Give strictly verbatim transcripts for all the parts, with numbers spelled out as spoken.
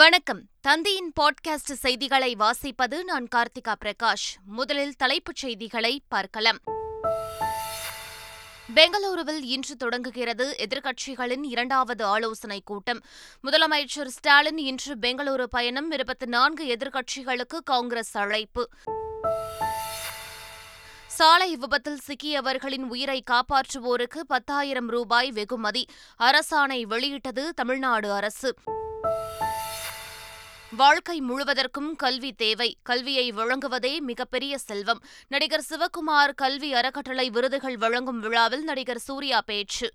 வணக்கம். தந்தையின் பாட்காஸ்ட் செய்திகளை வாசிப்பது நான் கார்த்திகா பிரகாஷ். முதலில் தலைப்புச் செய்திகளை பார்க்கலாம். பெங்களூருவில் இன்று தொடங்குகிறது எதிர்க்கட்சிகளின் இரண்டாவது ஆலோசனைக் கூட்டம். முதலமைச்சர் ஸ்டாலின் இன்று பெங்களூரு பயணம். இருபத்தி நான்கு எதிர்க்கட்சிகளுக்கு காங்கிரஸ் அழைப்பு. சாலை விபத்தில் சிக்கியவர்களின் உயிரை காப்பாற்றுவோருக்கு பத்தாயிரம் ரூபாய் வெகுமதி. அரசாணை வெளியிட்டது தமிழ்நாடு அரசு. வாழ்க்கை முழுவதற்கும் கல்வி தேவை. கல்வியை வழங்குவதே மிகப்பெரிய செல்வம். நடிகர் சிவக்குமார் கல்வி அறக்கட்டளை விருதுகள் வழங்கும் விழாவில் நடிகர் சூர்யா பேச்சு.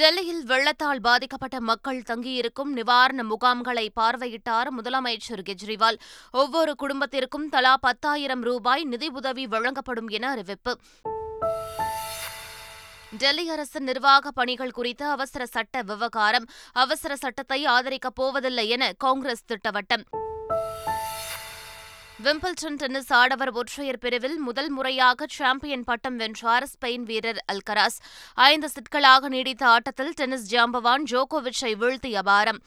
டெல்லியில் வெள்ளத்தால் பாதிக்கப்பட்ட மக்கள் தங்கியிருக்கும் நிவாரண முகாம்களை பார்வையிட்டார் முதலமைச்சர் கெஜ்ரிவால். ஒவ்வொரு குடும்பத்திற்கும் தலா பத்தாயிரம் ரூபாய் நிதியுதவி வழங்கப்படும் என அறிவிப்பு. டெல்லி அரசின் நிர்வாகப் பணிகள் குறித்த அவசர சட்ட விவகாரம். அவசர சட்டத்தை ஆதரிக்கப் போவதில்லை என காங்கிரஸ் திட்டவட்டம். விம்பிள்டன் டென்னிஸ் ஆடவர் ஒற்றையர் பிரிவில் முதல் முறையாக சாம்பியன் பட்டம் வென்றார் ஸ்பெயின் வீரர் அல்கராஸ். ஐந்து செட்களாக நீடித்த ஆட்டத்தில் டென்னிஸ் ஜாம்பவான் ஜோகோவிட்சை வீழ்த்தி அபாரம்.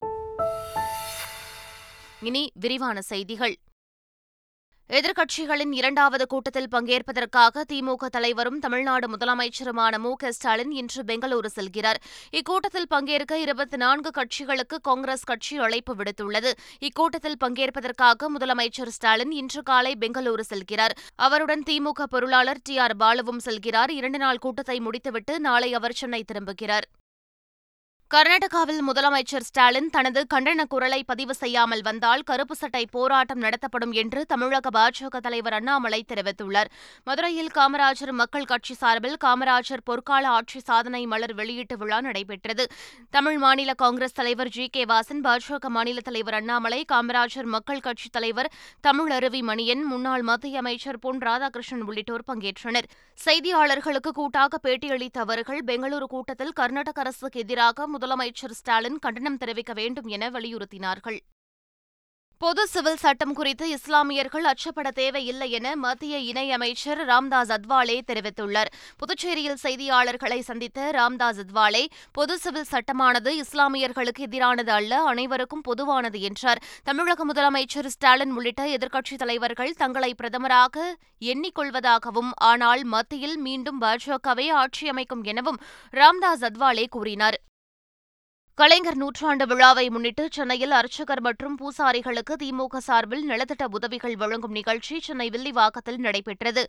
இனி விரிவான செய்திகள். எதிர்க்கட்சிகளின் இரண்டாவது கூட்டத்தில் பங்கேற்பதற்காக திமுக தலைவரும் தமிழ்நாடு முதலமைச்சருமான மு க ஸ்டாலின் இன்று பெங்களூரு செல்கிறார். இக்கூட்டத்தில் பங்கேற்க இருபத்தி நான்கு கட்சிகளுக்கு காங்கிரஸ் கட்சி அழைப்பு விடுத்துள்ளது. இக்கூட்டத்தில் பங்கேற்பதற்காக முதலமைச்சர் ஸ்டாலின் இன்று காலை பெங்களூரு செல்கிறார். அவருடன் திமுக பொருளாளர் டி ஆர் பாலுவும் செல்கிறார். இரண்டு நாள் கூட்டத்தை முடித்துவிட்டு நாளை அவர் சென்னை திரும்புகிறார். கர்நாடகாவில் முதலமைச்சர் ஸ்டாலின் தனது கண்டன குரலை பதிவு செய்யாமல் வந்தால் கருப்பு சட்டை போராட்டம் நடத்தப்படும் என்று தமிழக பாஜக தலைவர் அண்ணாமலை தெரிவித்துள்ளார். மதுரையில் காமராஜர் மக்கள் கட்சி சார்பில் காமராஜர் பொற்கால ஆட்சி சாதனை மலர் வெளியீட்டு விழா நடைபெற்றது. தமிழ் மாநில காங்கிரஸ் தலைவர் ஜி கே வாசன், பாஜக மாநில தலைவர் அண்ணாமலை, காமராஜர் மக்கள் கட்சித் தலைவர் தமிழருவி மணியன், முன்னாள் மத்திய அமைச்சர் பொன் ராதாகிருஷ்ணன் உள்ளிட்டோர் பங்கேற்றனர். செய்தியாளர்களுக்கு கூட்டாக பேட்டியளித்த அவர்கள் பெங்களூரு கூட்டத்தில் கர்நாடக அரசுக்கு எதிராக முதலமைச்சர் ஸ்டாலின் கண்டனம் தெரிவிக்க வேண்டும் என வலியுறுத்தினார்கள். பொது சிவில் சட்டம் குறித்து இஸ்லாமியர்கள் அச்சப்பட தேவையில்லை என மத்திய இணையமைச்சர் ராம்தாஸ் அத்வாலே தெரிவித்துள்ளார். புதுச்சேரியில் செய்தியாளர்களை சந்தித்த ராம்தாஸ் அத்வாலே, பொது சிவில் சட்டமானது இஸ்லாமியர்களுக்கு எதிரானது அல்ல, அனைவருக்கும் பொதுவானது என்றார். தமிழக முதலமைச்சர் ஸ்டாலின் உள்ளிட்ட எதிர்க்கட்சித் தலைவர்கள் தங்களை பிரதமராக எண்ணிக்கொள்வதாகவும், ஆனால் மத்தியில் மீண்டும் பாஜகவே ஆட்சியமைக்கும் எனவும் ராம்தாஸ் அத்வாலே கூறினார். கலைஞர் நூற்றாண்டு விழாவை முன்னிட்டு சென்னையில் அர்ச்சகர் மற்றும் பூசாரிகளுக்கு திமுக சார்பில் நலத்திட்ட உதவிகள் வழங்கும் நிகழ்ச்சி சென்னை வில்லிவாக்கத்தில் நடைபெற்றது.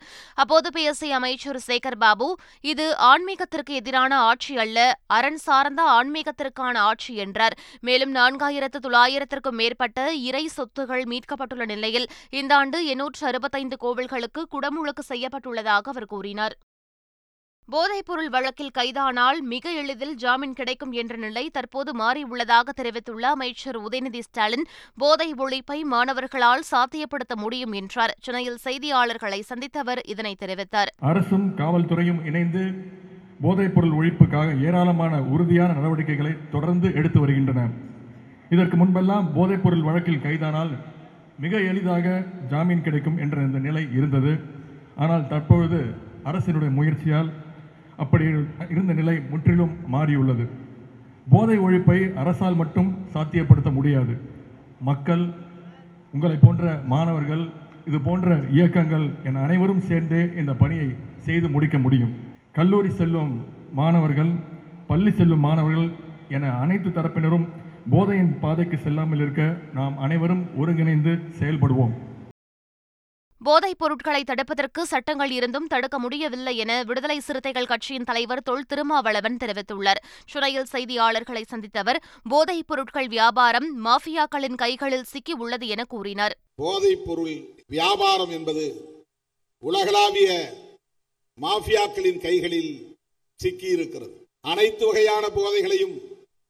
அப்போது பேசிய அமைச்சர் சேகர்பாபு, இது ஆன்மீகத்திற்கு எதிரான ஆட்சி அல்ல, அரண் சார்ந்த ஆன்மீகத்திற்கான ஆட்சி என்றார். மேலும் நான்காயிரத்து தொள்ளாயிரத்திற்கும் மேற்பட்ட இறை சொத்துகள் மீட்கப்பட்டுள்ள நிலையில் இந்த ஆண்டு எண்ணூற்று அறுபத்தைந்து கோவில்களுக்கு குடமுழுக்கு செய்யப்பட்டுள்ளதாக அவர் கூறினார். போதைப்பொருள் வழக்கில் கைதானால் மிக எளிதில் ஜாமீன் கிடைக்கும் என்ற நிலை தற்போது மாறியுள்ளதாக தெரிவித்துள்ள அமைச்சர் உதயநிதி ஸ்டாலின், போதை ஒழிப்பை மாணவர்களால் சாத்தியப்படுத்த முடியும் என்றார். சென்னையில் செய்தியாளர்களை சந்தித்த அவர் இதனை தெரிவித்தார். அரசும் காவல்துறையும் இணைந்து போதைப்பொருள் ஒழிப்புக்காக ஏராளமான உறுதியான நடவடிக்கைகளை தொடர்ந்து எடுத்து வருகின்றன. இதற்கு முன்பெல்லாம் போதைப்பொருள் வழக்கில் கைதானால் மிக எளிதாக ஜாமீன் கிடைக்கும் என்ற இந்த நிலை இருந்தது. ஆனால் தற்பொழுது அரசினுடைய முயற்சியால் அப்படி இருந்த நிலை முற்றிலும் மாறியுள்ளது. போதை ஒழிப்பை அரசால் மட்டும் சாத்தியப்படுத்த முடியாது. மக்கள், உங்களை போன்ற மாணவர்கள், இது போன்ற இயக்கங்கள் என அனைவரும் சேர்ந்து இந்த பணியை செய்து முடிக்க முடியும். கல்லூரி செல்லும் மாணவர்கள், பள்ளி செல்லும் மாணவர்கள் என அனைத்து தரப்பினரும் போதையின் பாதைக்கு செல்லாமல் இருக்க நாம் அனைவரும் ஒருங்கிணைந்து செயல்படுவோம். போதைப் பொருட்களை தடுப்பதற்கு சட்டங்கள் இருந்தும் தடுக்க முடியவில்லை என விடுதலை சிறுத்தைகள் கட்சியின் தலைவர் தொல் திருமாவளவன் தெரிவித்துள்ளார். சென்னையில் செய்தியாளர்களை சந்தித்த அவர், போதைப் பொருட்கள் வியாபாரம் மாஃபியாக்களின் கைகளில் சிக்கி உள்ளது என கூறினார். போதைப் பொருள் வியாபாரம் என்பது உலகளாவிய மாஃபியாக்களின் கைகளில் சிக்கியிருக்கிறது. அனைத்து வகையான போதைகளையும்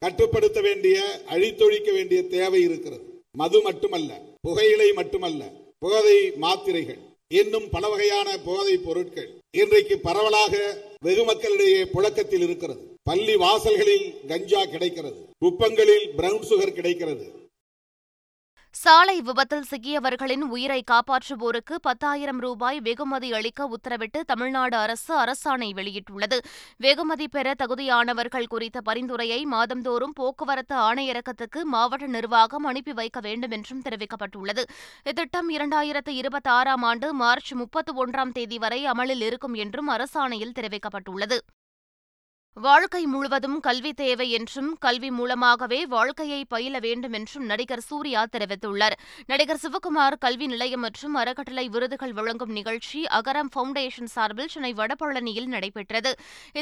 கட்டுப்படுத்த வேண்டிய, அழித்தொழிக்க வேண்டிய தேவை இருக்கிறது. மது மட்டுமல்ல, புகையிலை மட்டுமல்ல, போதை மாத்திரைகள் இன்னும் பல வகையான போதை பொருட்கள் இன்றைக்கு பரவலாக வெகு மக்களிடையே புழக்கத்தில் இருக்கிறது. பள்ளி வாசல்களில் கஞ்சா கிடைக்கிறது, குப்பங்களில் பிரவுன் சுகர் கிடைக்கிறது. சாலை விபத்தில் சிக்கியவர்களின் உயிரை காப்பாற்றுவோருக்கு பத்தாயிரம் ரூபாய் வெகுமதி அளிக்க உத்தரவிட்டு தமிழ்நாடு அரசு அரசாணை வெளியிட்டுள்ளது. வெகுமதி பெற தகுதியானவர்கள் குறித்த பரிந்துரையை மாதந்தோறும் போக்குவரத்து ஆணையரகத்துக்கு மாவட்ட நிர்வாகம் அனுப்பி வைக்க வேண்டும் என்றும் தெரிவிக்கப்பட்டுள்ளது. இத்திட்டம் இரண்டாயிரத்து இருபத்தி ஆறாம் ஆண்டு மார்ச் முப்பத்தி ஒன்றாம் தேதி வரை அமலில் இருக்கும் என்றும் அரசாணையில் தெரிவிக்கப்பட்டுள்ளது. வாழ்க்கை முழுவதும் கல்வி தேவை என்றும் கல்வி மூலமாகவே வாழ்க்கையை பயில வேண்டும் என்றும் நடிகர் சூர்யா தெரிவித்துள்ளார். நடிகர் சிவக்குமார் கல்வி நிலையம் மற்றும் அறக்கட்டளை விருதுகள் வழங்கும் நிகழ்ச்சி அகரம் பவுண்டேஷன் சார்பில் சென்னை வடபழனியில் நடைபெற்றது.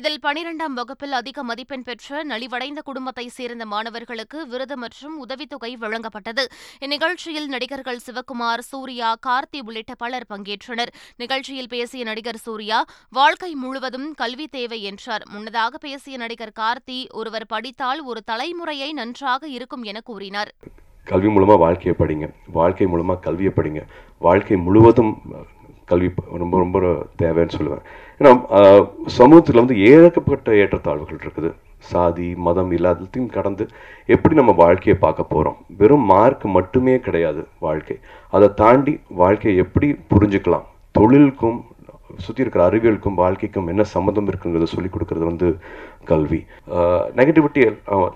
இதில் பனிரெண்டாம் வகுப்பில் அதிக மதிப்பெண் பெற்ற நலிவடைந்த குடும்பத்தைச் சேர்ந்த மாணவர்களுக்கு விருது மற்றும் உதவித்தொகை வழங்கப்பட்டது. இந்நிகழ்ச்சியில் நடிகர்கள் சிவக்குமார், சூர்யா, கார்த்தி உள்ளிட்ட பலர் பங்கேற்றனர். நிகழ்ச்சியில் பேசிய நடிகர் சூர்யா வாழ்க்கை முழுவதும் கல்வி தேவை என்றார். முன்னதாக பேசிய நடிகர் கார்த்தி ஒருவர் படித்தால் ஒரு தலைமுறையை நன்றாக இருக்கும் என கூறினார். கல்வி மூலமா வாழ்க்கையை படிங்க, வாழ்க்கை மூலமா கல்வியை படிங்க, வாழ்க்கை முழுவதும் கல்வி ரொம்ப ரொம்ப தேவைன்னு சொல்லுவேன். ஏன்னா சமூகத்தில் வந்து ஏகப்பட்ட ஏற்றத்தாழ்வுகள் இருக்குது. சாதி மதம் எல்லாத்தையும் கடந்து எப்படி நம்ம வாழ்க்கையை பார்க்க போகிறோம். வெறும் மார்க் மட்டுமே கிடையாது வாழ்க்கை, அதை தாண்டி வாழ்க்கையை எப்படி புரிஞ்சுக்கலாம், தொழிலுக்கும் சுற்றி இருக்கிற அறிவியலுக்கும் வாழ்க்கைக்கும் என்ன சம்மந்தம் இருக்குங்கிறத சொல்லிக் கொடுக்கறது வந்து கல்வி. நெகட்டிவிட்டி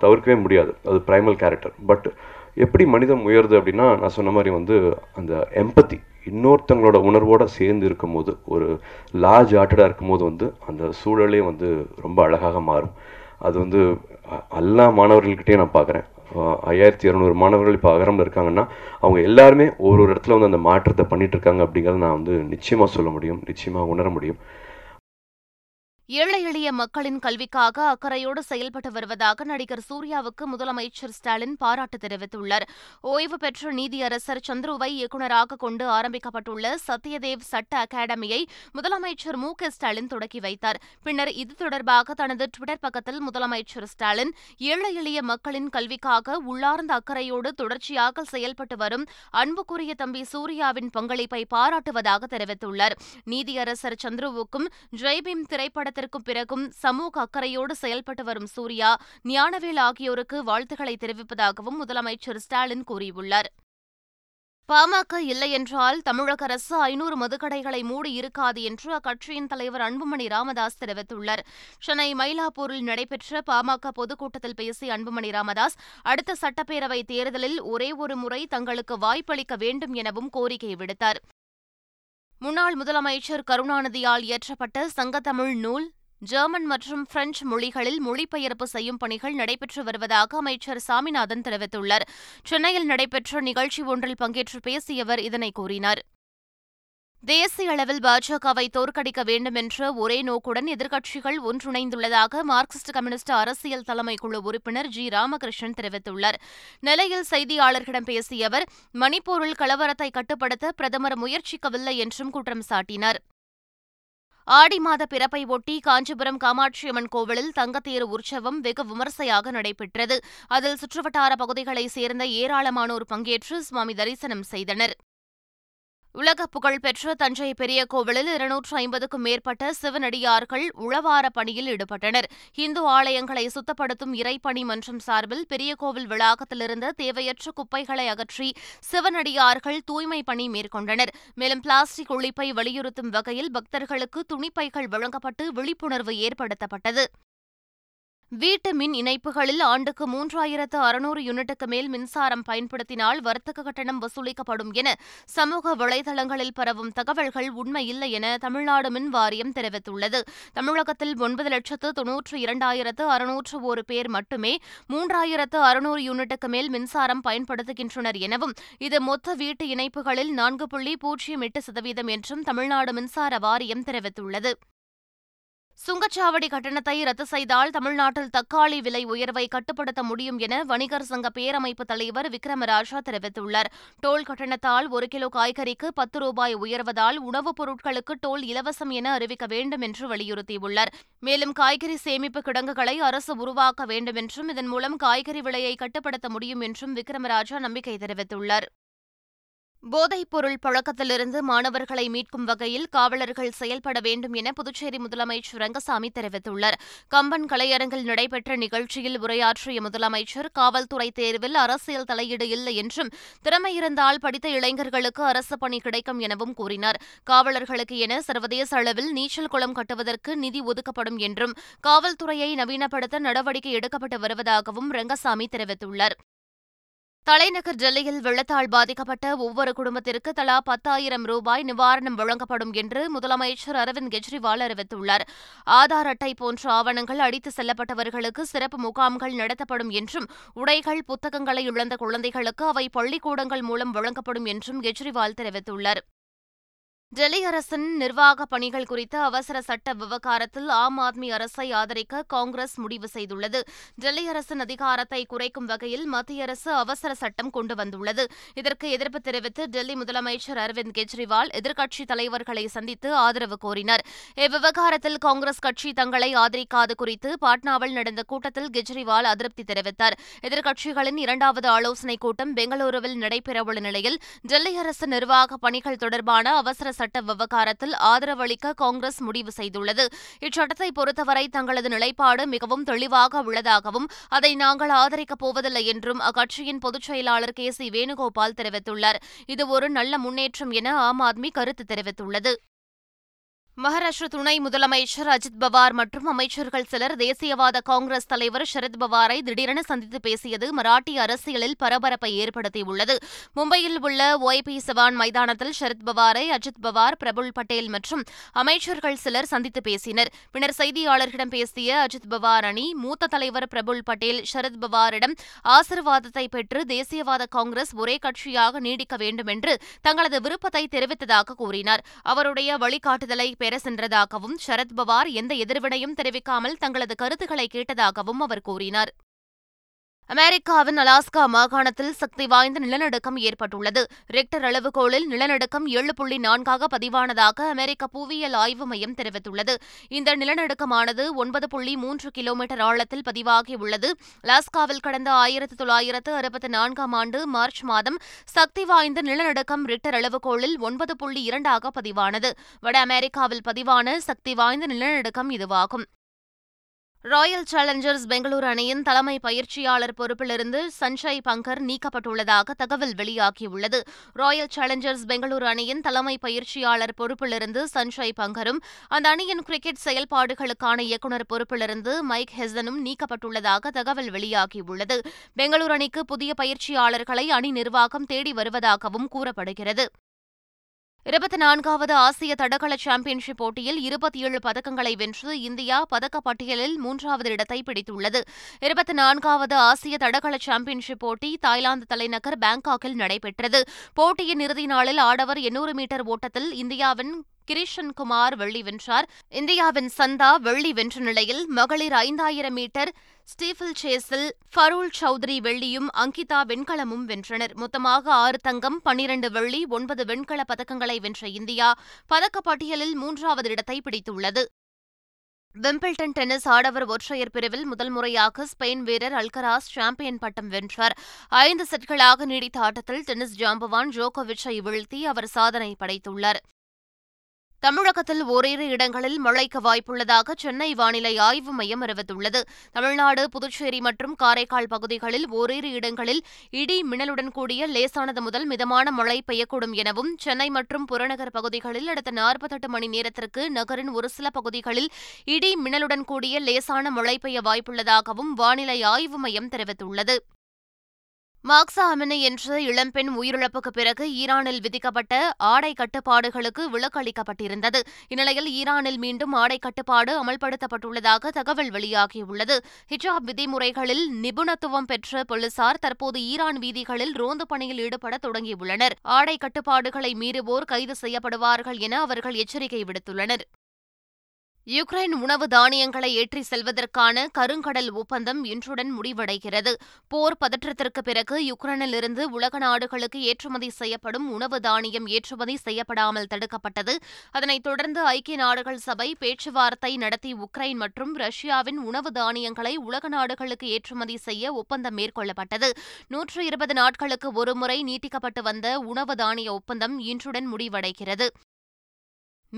தவிர்க்கவே முடியாது, அது ப்ரைமல் கேரக்டர். பட் எப்படி மனிதம் உயருது அப்படின்னா, நான் சொன்ன மாதிரி வந்து அந்த எம்பத்தி, இன்னொருத்தங்களோட உணர்வோடு சேர்ந்து இருக்கும் போது, ஒரு லார்ஜ் ஹார்ட்டடாக இருக்கும் போது வந்து அந்த சூழலே வந்து ரொம்ப அழகாக மாறும். அது வந்து எல்லா மாணவர்கள்கிட்டே நான் பார்க்குறேன். ஐயாயிரத்தி இரநூறு மாணவர்கள் இப்போ அகரமில் இருக்காங்கன்னா அவங்க எல்லாருமே ஒரு ஒரு இடத்துல வந்து அந்த மாற்றத்தை பண்ணிட்டு இருக்காங்க அப்படிங்கிறத நான் வந்து நிச்சயமாக சொல்ல முடியும், நிச்சயமாக உணர முடியும். ஏழை எளிய மக்களின் கல்விக்காக அக்கறையோடு செயல்பட்டு வருவதாக நடிகர் சூர்யாவுக்கு முதலமைச்சர் ஸ்டாலின் பாராட்டு தெரிவித்துள்ளார். ஓய்வு பெற்ற நீதியரசர் சந்துருவை இயக்குநராக கொண்டு ஆரம்பிக்கப்பட்டுள்ள சத்யதேவ் சட்ட அகாடமியை முதலமைச்சர் மு க ஸ்டாலின் தொடக்கி வைத்தார். பின்னர் இது தொடர்பாக தனது டுவிட்டர் பக்கத்தில் முதலமைச்சர் ஸ்டாலின் ஏழை எளிய மக்களின் கல்விக்காக உள்ளார்ந்த அக்கறையோடு தொடர்ச்சியாக செயல்பட்டு வரும் அன்புக்குரிய தம்பி சூர்யாவின் பங்களிப்பை பாராட்டுவதாக தெரிவித்துள்ளார். நீதியரசர் சந்துருவுக்கும் ஜெய்பீம் திரைப்படத்தில் பிறகும் சமூக அக்கறையோடு செயல்பட்டு வரும் சூர்யா, ஞானவேல் ஆகியோருக்கு வாழ்த்துக்களை தெரிவிப்பதாகவும் முதலமைச்சர் ஸ்டாலின் கூறியுள்ளார். பாமக இல்லையென்றால் தமிழக அரசு ஐநூறு மதுக்கடைகளை மூடி இருக்காது என்று அக்கட்சியின் தலைவர் அன்புமணி ராமதாஸ் தெரிவித்துள்ளார். சென்னை மயிலாப்பூரில் நடைபெற்ற பாமக பொதுக்கூட்டத்தில் பேசிய அன்புமணி ராமதாஸ் அடுத்த சட்டப்பேரவைத் தேர்தலில் ஒரே ஒரு முறை தங்களுக்கு வாய்ப்பளிக்க வேண்டும் எனவும் கோரிக்கை விடுத்தார். முன்னாள் முதலமைச்சர் கருணாநிதியால் இயற்றப்பட்ட சங்கத்தமிழ் நூல் ஜெர்மன் மற்றும் பிரெஞ்சு மொழிகளில் மொழிபெயர்ப்பு செய்யும் பணிகள் நடைபெற்று வருவதாக அமைச்சர் சாமிநாதன் தெரிவித்துள்ளார். சென்னையில் நடைபெற்ற நிகழ்ச்சி ஒன்றில் பங்கேற்று பேசியவர் இதனை கூறினார். தேசிய அளவில் பாஜகவை தோற்கடிக்க வேண்டும் என்ற ஒரே நோக்குடன் எதிர்க்கட்சிகள் ஒன்றிணைந்துள்ளதாக மார்க்சிஸ்ட் கம்யூனிஸ்ட் அரசியல் தலைமைக்குழு உறுப்பினர் ஜி ராமகிருஷ்ணன் தெரிவித்துள்ளார். நெல்லையில் செய்தியாளர்களிடம் பேசிய அவர் மணிப்பூரில் கலவரத்தை கட்டுப்படுத்த பிரதமர் முயற்சிக்கவில்லை என்றும் குற்றம் சாட்டினார். ஆடி மாத பிறப்பை ஒட்டி காஞ்சிபுரம் காமாட்சியம்மன் கோவிலில் தங்கத்தேர் உற்சவம் வெகு விமரிசையாக நடைபெற்றது. அதில் சுற்றுவட்டார பகுதிகளைச் சேர்ந்த ஏராளமானோர் பங்கேற்று சுவாமி தரிசனம் செய்தனர். உலக புகழ்பெற்ற தஞ்சை பெரிய கோவிலில் இருநூற்று ஐம்பதுக்கும் மேற்பட்ட சிவனடியார்கள் உழவார பணியில் ஈடுபட்டனர். இந்து ஆலயங்களை சுத்தப்படுத்தும் இறைப்பணி மன்றம் சார்பில் பெரிய கோவில் வளாகத்திலிருந்து தேவையற்ற குப்பைகளை அகற்றி சிவனடியார்கள் தூய்மை பணி மேற்கொண்டனர். மேலும் பிளாஸ்டிக் ஒழிப்பை வலியுறுத்தும் வகையில் பக்தர்களுக்கு துணிப்பைகள் வழங்கப்பட்டு விழிப்புணர்வு ஏற்படுத்தப்பட்டது. வீட்டு மின் இணைப்புகளில் ஆண்டுக்கு மூன்றாயிரத்து அறுநூறு யூனிட்டுக்கு மேல் மின்சாரம் பயன்படுத்தினால் வர்த்தக கட்டணம் வசூலிக்கப்படும் என சமூக வலைதளங்களில் பரவும் தகவல்கள் உண்மையில்லை என தமிழ்நாடு மின் வாரியம் தெரிவித்துள்ளது. தமிழகத்தில் ஒன்பது லட்சத்து தொன்னூற்று இரண்டாயிரத்து அறுநூற்று ஒரு பேர் மட்டுமே மூன்றாயிரத்து அறுநூறு யூனிட்டுக்கு மேல் மின்சாரம் பயன்படுத்துகின்றனர் எனவும் இது மொத்த வீட்டு இணைப்புகளில் நான்கு புள்ளி பூஜ்ஜியம் எட்டு சதவீதம் என்றும் தமிழ்நாடு மின்சார வாரியம் தெரிவித்துள்ளது. சுங்கச்சாவடி கட்டணத்தை ரத்து செய்தால் தமிழ்நாட்டில் தக்காளி விலை உயர்வை கட்டுப்படுத்த முடியும் என வணிகர் சங்க பேரமைப்பு தலைவர் விக்ரமராஜா தெரிவித்துள்ளார். டோல் கட்டணத்தால் ஒரு கிலோ காய்கறிக்கு பத்து ரூபாய் உயர்வதால் உணவுப் பொருட்களுக்கு டோல் இலவசம் என அறிவிக்க வேண்டும் என்று வலியுறுத்தியுள்ளார். மேலும் காய்கறி சேமிப்பு கிடங்குகளை அரசு உருவாக்க வேண்டும் என்றும் இதன் மூலம் காய்கறி விலையை கட்டுப்படுத்த முடியும் என்றும் விக்ரமராஜா நம்பிக்கை தெரிவித்துள்ளார். போதைப்பொருள் பழக்கத்திலிருந்து மாணவர்களை மீட்கும் வகையில் காவலர்கள் செயல்பட வேண்டும் என புதுச்சேரி முதலமைச்சர் ரங்கசாமி தெரிவித்துள்ளார். கம்பன் கலையரங்கில் நடைபெற்ற நிகழ்ச்சியில் உரையாற்றிய முதலமைச்சர், காவல்துறை தேர்வில் அரசியல் தலையீடு இல்லை என்றும், திறமை இருந்தால் படித்த இளைஞர்களுக்கு அரசு பணி கிடைக்கும் எனவும் கூறினார். காவலர்களுக்கு என சர்வதேச அளவில் நீச்சல் குளம் கட்டுவதற்கு நிதி ஒதுக்கப்படும் என்றும், காவல்துறையை நவீனப்படுத்த நடவடிக்கை எடுக்கப்பட்டு வருவதாகவும் ரங்கசாமி தெரிவித்துள்ளார். தலைநகர் டெல்லியில் வெள்ளத்தால் பாதிக்கப்பட்ட ஒவ்வொரு குடும்பத்திற்கு தலா பத்தாயிரம் ரூபாய் நிவாரணம் வழங்கப்படும் என்று முதலமைச்சர் அரவிந்த் கெஜ்ரிவால் அறிவித்துள்ளார். ஆதார் அட்டை போன்ற ஆவணங்கள் அடித்து செல்லப்பட்டவர்களுக்கு சிறப்பு முகாம்கள் நடத்தப்படும் என்றும், உடைகள், புத்தகங்களை இழந்த குழந்தைகளுக்கு அவை பள்ளிக்கூடங்கள் மூலம் வழங்கப்படும் என்றும் கெஜ்ரிவால் தெரிவித்துள்ளார். டெல்லி அரசின் நிர்வாகப் பணிகள் குறித்த அவசர சட்ட விவகாரத்தில் ஆம் ஆத்மி அரசை ஆதரிக்க காங்கிரஸ் முடிவு செய்துள்ளது. டெல்லி அரசின் அதிகாரத்தை குறைக்கும் வகையில் மத்திய அரசு அவசர சட்டம் கொண்டு வந்துள்ளது. இதற்கு எதிர்ப்பு தெரிவித்து டெல்லி முதலமைச்சர் அரவிந்த் கெஜ்ரிவால் எதிர்க்கட்சித் தலைவர்களை சந்தித்து ஆதரவு கோரினார். இவ்விவகாரத்தில் காங்கிரஸ் கட்சி தங்களை ஆதரிக்காது குறித்து பாட்னாவில் நடந்த கூட்டத்தில் கெஜ்ரிவால் அதிருப்தி தெரிவித்தார். எதிர்க்கட்சிகளின் இரண்டாவது ஆலோசனைக் கூட்டம் பெங்களூருவில் நடைபெறவுள்ள நிலையில் டெல்லி அரசு நிர்வாகப் பணிகள் தொடர்பான அவசர சட்ட விவகாரத்தில் ஆதரவளிக்க காங்கிரஸ் முடிவு செய்துள்ளது. இச்சட்டத்தை பொறுத்தவரை தங்களது நிலைப்பாடு மிகவும் தெளிவாக உள்ளதாகவும், அதை நாங்கள் ஆதரிக்கப் போவதில்லை என்றும் அக்கட்சியின் பொதுச் செயலாளர் கே சி வேணுகோபால் தெரிவித்துள்ளார். இது ஒரு நல்ல முன்னேற்றம் என ஆம் ஆத்மி கருத்து தெரிவித்துள்ளது. மகாராஷ்டிர துணை முதலமைச்சர் அஜித் பவார் மற்றும் அமைச்சர்கள் சிலர் தேசியவாத காங்கிரஸ் தலைவர் சரத்பவாரை திடீரென சந்தித்து பேசியது மராட்டி அரசியலில் பரபரப்பை ஏற்படுத்தியுள்ளது. மும்பையில் உள்ள ஒய் பி சவான் மைதானத்தில் சரத்பவாரை அஜித் பவார், பிரபுல் பட்டேல் மற்றும் அமைச்சர்கள் சிலர் சந்தித்து பேசினர். பின்னர் செய்தியாளர்களிடம் பேசிய அஜித் பவார் அணி மூத்த தலைவர் பிரபுல் பட்டேல் சரத்பவாரிடம் ஆசீர்வாதத்தை பெற்று தேசியவாத காங்கிரஸ் ஒரே கட்சியாக நீடிக்க வேண்டும் என்று தங்களது விருப்பத்தை தெரிவித்ததாக கூறினார். அவருடைய வழிகாட்டுதலை பெற சென்றதாகவும், சரத்பவார் எந்த எதிர்வினையும் தெரிவிக்காமல் தங்களது கருத்துக்களை கேட்டதாகவும் அவர் கூறினார். அமெரிக்காவின் அலாஸ்கா மாகாணத்தில் சக்தி வாய்ந்த நிலநடுக்கம் ஏற்பட்டுள்ளது. ரிக்டர் அளவுகோலில் நிலநடுக்கம் ஏழு புள்ளி நான்காக பதிவானதாக அமெரிக்க புவியியல் ஆய்வு மையம் தெரிவித்துள்ளது. இந்த நிலநடுக்கமானது ஒன்பது புள்ளி மூன்று கிலோமீட்டர் ஆழத்தில் பதிவாகியுள்ளது. அலாஸ்காவில் கடந்த ஆயிரத்து தொள்ளாயிரத்து அறுபத்தி நான்காம் ஆண்டு மார்ச் மாதம் சக்தி வாய்ந்த நிலநடுக்கம் ரிக்டர் அளவுகோலில் ஒன்பது புள்ளி இரண்டாக பதிவானது. வட அமெரிக்காவில் பதிவான சக்தி வாய்ந்த நிலநடுக்கம் இதுவாகும். ராயல் சேலஞ்சர்ஸ் பெங்களூரு அணியின் தலைமை பயிற்சியாளர் பொறுப்பிலிருந்து சஞ்சய் பங்கர் நீக்கப்பட்டுள்ளதாக தகவல் வெளியாகியுள்ளது. ராயல் சேலஞ்சர்ஸ் பெங்களூரு அணியின் தலைமை பயிற்சியாளர் பொறுப்பிலிருந்து சஞ்சய் பங்கரும் அந்த அணியின் கிரிக்கெட் செயல்பாடுகளுக்கான இயக்குநர் பொறுப்பிலிருந்து மைக் ஹெசனும் நீக்கப்பட்டுள்ளதாக தகவல் வெளியாகியுள்ளது. பெங்களூரு அணிக்கு புதிய பயிற்சியாளர்களை அணி நிர்வாகம் தேடி வருவதாகவும் கூறப்படுகிறது. இருபத்தி நான்காவது ஆசிய தடகள சாம்பியன்ஷிப் போட்டியில் இருபத்தி ஏழு பதக்கங்களை வென்று இந்தியா பதக்கப்பட்டியலில் மூன்றாவது இடத்தை பிடித்துள்ளது. இருபத்தி நான்காவது ஆசிய தடகள சாம்பியன்ஷிப் போட்டி தாய்லாந்து தலைநகர் பாங்காக்கில் நடைபெற்றது. போட்டியின் இறுதி நாளில் ஆடவர் எண்ணூறு மீட்டர் ஓட்டத்தில் இந்தியாவின் கிரிஷன் குமார் வெள்ளி வென்றார். இந்தியாவின் சந்தா வெள்ளி வென்ற நிலையில் மகளிர் ஐந்தாயிரம் மீட்டர் ஸ்டீஃபில் சேசில் ஃபருல் சவுத்ரி வெள்ளியும் அங்கிதா வெண்கலமும் வென்றனர். மொத்தமாக ஆறு தங்கம், பன்னிரண்டு வெள்ளி, ஒன்பது வெண்கல பதக்கங்களை வென்ற இந்தியா பதக்கப்பட்டியலில் மூன்றாவது இடத்தை பிடித்துள்ளது. விம்பிள்டன் டென்னிஸ் ஆடவர் ஒற்றையர் பிரிவில் முதல் முறையாக ஸ்பெயின் வீரர் அல்கராஸ் சாம்பியன் பட்டம் வென்றார். ஐந்து செட்களாக நீடித்த ஆட்டத்தில் டென்னிஸ் ஜாம்பவான் ஜோகோவிட்சை வீழ்த்தி அவர் சாதனை படைத்துள்ளார். தமிழகத்தில் ஓரிரு இடங்களில் மழைக்கு வாய்ப்புள்ளதாக சென்னை வானிலை ஆய்வு மையம் அறிவித்துள்ளது. தமிழ்நாடு, புதுச்சேரி மற்றும் காரைக்கால் பகுதிகளில் ஓரிரு இடங்களில் இடி மின்னலுடன் கூடிய லேசானது முதல் மிதமான மழை பெய்யக்கூடும் எனவும், சென்னை மற்றும் புறநகர் பகுதிகளில் அடுத்த நாற்பத்தெட்டு மணி நேரத்திற்கு நகரின் ஒரு சில பகுதிகளில் இடி மின்னலுடன் கூடிய லேசான மழை பெய்ய வாய்ப்புள்ளதாகவும் வானிலை ஆய்வு மையம் தெரிவித்துள்ளது. மார்க்சா அமினி என்ற இளம்பெண் உயிரிழப்புக்கு பிறகு ஈரானில் விதிக்கப்பட்ட ஆடை கட்டுப்பாடுகளுக்கு விலக்கு அளிக்கப்பட்டிருந்தது. இந்நிலையில் ஈரானில் மீண்டும் ஆடை கட்டுப்பாடு அமல்படுத்தப்பட்டுள்ளதாக தகவல் வெளியாகியுள்ளது. ஹிஜாப் விதிமுறைகளில் நிபுணத்துவம் பெற்ற போலீசார் தற்போது ஈரான் வீதிகளில் ரோந்து பணியில் ஈடுபட தொடங்கியுள்ளனர். ஆடை கட்டுப்பாடுகளை மீறுவோர் கைது செய்யப்படுவார்கள் என அவர்கள் எச்சரிக்கை விடுத்துள்ளனர். யுக்ரைன் உணவு தானியங்களை ஏற்றிச் செல்வதற்கான கருங்கடல் ஒப்பந்தம் இன்றுடன் முடிவடைகிறது. போர் பதற்றத்திற்கு பிறகு யுக்ரைனிலிருந்து உலக நாடுகளுக்கு ஏற்றுமதி செய்யப்படும் உணவு தானியம் ஏற்றுமதி செய்யப்படாமல் தடுக்கப்பட்டது. அதனைத் தொடர்ந்து ஐக்கிய நாடுகள் சபை பேச்சுவார்த்தை நடத்தி உக்ரைன் மற்றும் ரஷ்யாவின் உணவு தானியங்களை உலக நாடுகளுக்கு ஏற்றுமதி செய்ய ஒப்பந்தம் மேற்கொள்ளப்பட்டது. நூற்று இருபது நாட்களுக்கு ஒருமுறை நீட்டிக்கப்பட்டு வந்த உணவு தானிய ஒப்பந்தம் இன்றுடன் முடிவடைகிறது.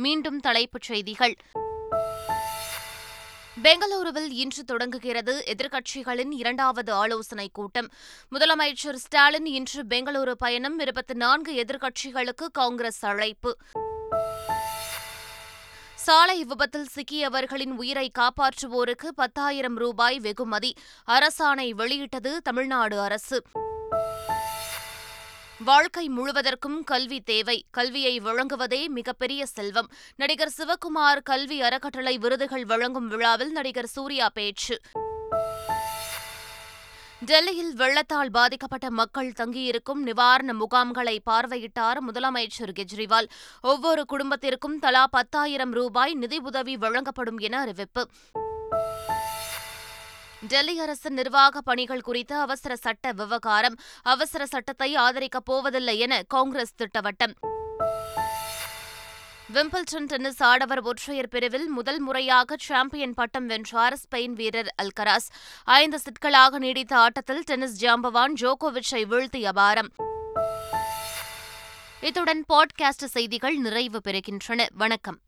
மீண்டும் தலைப்புச் செய்திகள். பெங்களூருவில் இன்று தொடங்குகிறது எதிர்க்கட்சிகளின் இரண்டாவது ஆலோசனைக் கூட்டம். முதலமைச்சர் ஸ்டாலின் இன்று பெங்களூரு பயணம். இருபத்தி நான்கு எதிர்க்கட்சிகளுக்கு காங்கிரஸ் அழைப்பு. சாலை விபத்தில் சிக்கியவர்களின் உயிரை காப்பாற்றுவோருக்கு பத்தாயிரம் ரூபாய் வெகுமதி. அரசாணை வெளியிட்டது தமிழ்நாடு அரசு. வாழ்க்கை முழுவதற்கும் கல்வி தேவை. கல்வியை வழங்குவதே மிகப்பெரிய செல்வம். நடிகர் சிவக்குமார் கல்வி அறக்கட்டளை விருதுகள் வழங்கும் விழாவில் நடிகர் சூர்யா பேச்சு. டெல்லியில் வெள்ளத்தால் பாதிக்கப்பட்ட மக்கள் தங்கியிருக்கும் நிவாரண முகாம்களை பார்வையிட்டார் முதலமைச்சர் கெஜ்ரிவால். ஒவ்வொரு குடும்பத்திற்கும் தலா பத்தாயிரம் ரூபாய் நிதியுதவி வழங்கப்படும் என அறிவிப்பு. டெல்லி அரசு நிர்வாகப் பணிகள் குறித்த அவசர சட்ட விவகாரம். அவசர சட்டத்தை ஆதரிக்கப் போவதில்லை என காங்கிரஸ் திட்டவட்டம். விம்பிள்டன் டென்னிஸ் ஆடவர் ஒற்றையர் பிரிவில் முதல் முறையாக சாம்பியன் பட்டம் வென்றார் ஸ்பெயின் வீரர் அல்கராஸ். ஐந்து செட்களாக நீடித்த ஆட்டத்தில் டென்னிஸ் ஜாம்பவான் ஜோகோவிட்சை வீழ்த்தி அபாரம். இத்துடன் பாட்காஸ்ட் செய்திகள் நிறைவு பெறுகின்றன. வணக்கம்.